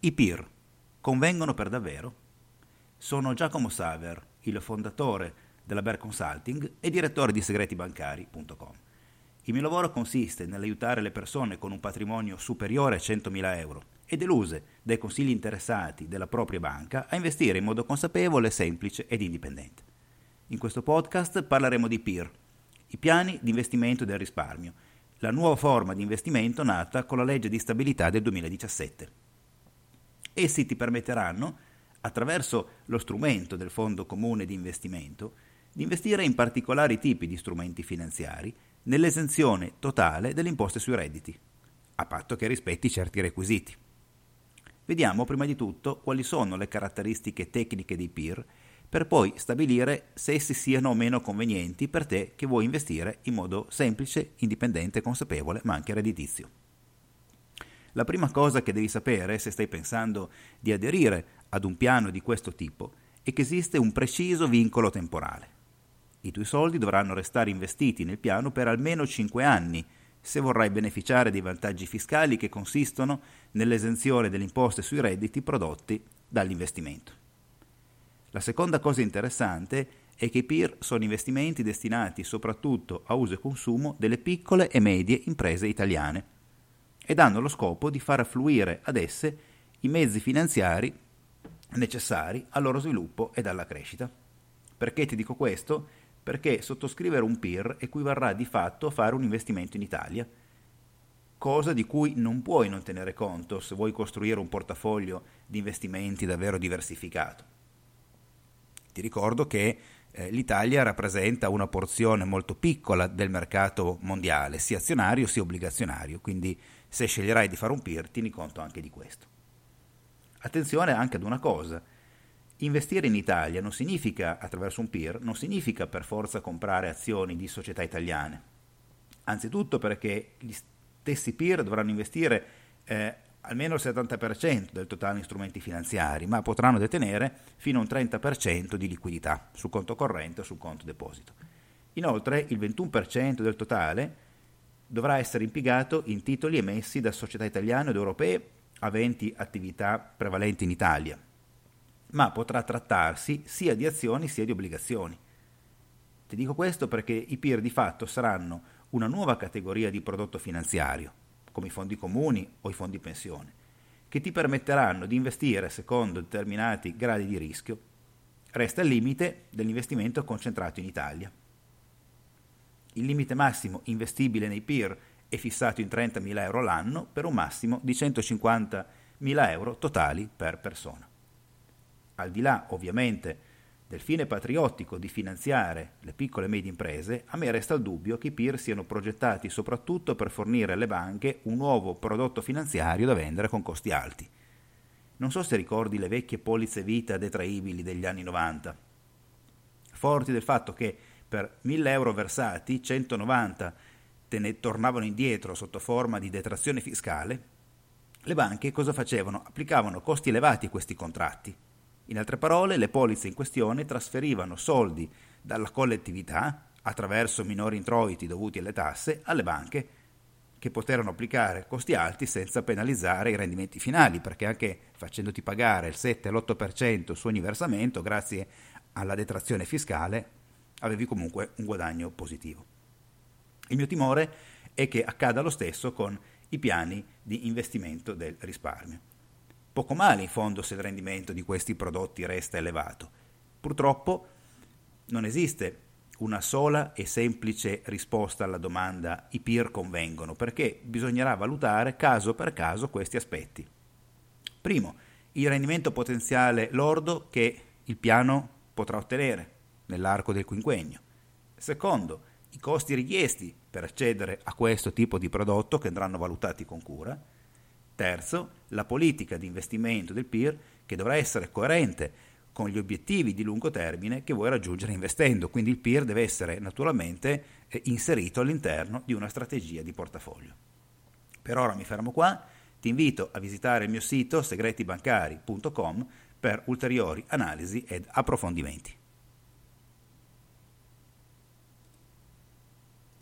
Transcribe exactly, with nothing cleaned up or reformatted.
I P I R convengono per davvero? Sono Giacomo Saver, il fondatore della Ber Consulting e direttore di segreti bancari punto com. Il mio lavoro consiste nell'aiutare le persone con un patrimonio superiore a centomila euro e deluse dai consigli interessati della propria banca a investire in modo consapevole, semplice ed indipendente. In questo podcast parleremo di P I R, i piani di investimento del risparmio, la nuova forma di investimento nata con la legge di stabilità del duemiladiciassette. Essi ti permetteranno, attraverso lo strumento del Fondo Comune di Investimento, di investire in particolari tipi di strumenti finanziari nell'esenzione totale delle imposte sui redditi, a patto che rispetti certi requisiti. Vediamo prima di tutto quali sono le caratteristiche tecniche dei P I R, per poi stabilire se essi siano o meno convenienti per te che vuoi investire in modo semplice, indipendente, consapevole, ma anche redditizio. La prima cosa che devi sapere, se stai pensando di aderire ad un piano di questo tipo, è che esiste un preciso vincolo temporale. I tuoi soldi dovranno restare investiti nel piano per almeno cinque anni, se vorrai beneficiare dei vantaggi fiscali che consistono nell'esenzione delle imposte sui redditi prodotti dall'investimento. La seconda cosa interessante è che i P I R sono investimenti destinati soprattutto a uso e consumo delle piccole e medie imprese italiane, ed hanno lo scopo di far affluire ad esse i mezzi finanziari necessari al loro sviluppo ed alla crescita. Perché ti dico questo? Perché sottoscrivere un P I R equivarrà di fatto a fare un investimento in Italia, cosa di cui non puoi non tenere conto se vuoi costruire un portafoglio di investimenti davvero diversificato. Ti ricordo che eh, l'Italia rappresenta una porzione molto piccola del mercato mondiale, sia azionario sia obbligazionario, quindi se sceglierai di fare un P I R, tieni conto anche di questo. Attenzione anche ad una cosa. Investire in Italia non significa, attraverso un P I R, non significa per forza comprare azioni di società italiane. Anzitutto perché gli stessi P I R dovranno investire eh, almeno il settanta per cento del totale in strumenti finanziari, ma potranno detenere fino a un trenta per cento di liquidità sul conto corrente o sul conto deposito. Inoltre, il ventuno per cento del totale dovrà essere impiegato in titoli emessi da società italiane ed europee aventi attività prevalenti in Italia, ma potrà trattarsi sia di azioni sia di obbligazioni. Ti dico questo perché i P I R di fatto saranno una nuova categoria di prodotto finanziario, come i fondi comuni o i fondi pensione, che ti permetteranno di investire secondo determinati gradi di rischio. Resta il limite dell'investimento concentrato in Italia. Il limite massimo investibile nei P I R è fissato in trentamila euro l'anno per un massimo di centocinquantamila euro totali per persona. Al di là, ovviamente, del fine patriottico di finanziare le piccole e medie imprese, a me resta il dubbio che i P I R siano progettati soprattutto per fornire alle banche un nuovo prodotto finanziario da vendere con costi alti. Non so se ricordi le vecchie polizze vita detraibili degli anni novanta, forti del fatto che per mille euro versati, centonovanta te ne tornavano indietro sotto forma di detrazione fiscale. Le banche cosa facevano? Applicavano costi elevati a questi contratti. In altre parole, le polizze in questione trasferivano soldi dalla collettività, attraverso minori introiti dovuti alle tasse, alle banche, che poterono applicare costi alti senza penalizzare i rendimenti finali, perché anche facendoti pagare il sette all'otto per cento su ogni versamento, grazie alla detrazione fiscale, avevi comunque un guadagno positivo. Il mio timore è che accada lo stesso con i piani di investimento del risparmio. Poco male in fondo se il rendimento di questi prodotti resta elevato. Purtroppo non esiste una sola e semplice risposta alla domanda i P I R convengono, perché bisognerà valutare caso per caso questi aspetti. Primo, il rendimento potenziale lordo che il piano potrà ottenere nell'arco del quinquennio. Secondo, i costi richiesti per accedere a questo tipo di prodotto che andranno valutati con cura. Terzo, la politica di investimento del P I R che dovrà essere coerente con gli obiettivi di lungo termine che vuoi raggiungere investendo, quindi il P I R deve essere naturalmente inserito all'interno di una strategia di portafoglio. Per ora mi fermo qua, ti invito a visitare il mio sito segreti bancari punto com per ulteriori analisi ed approfondimenti.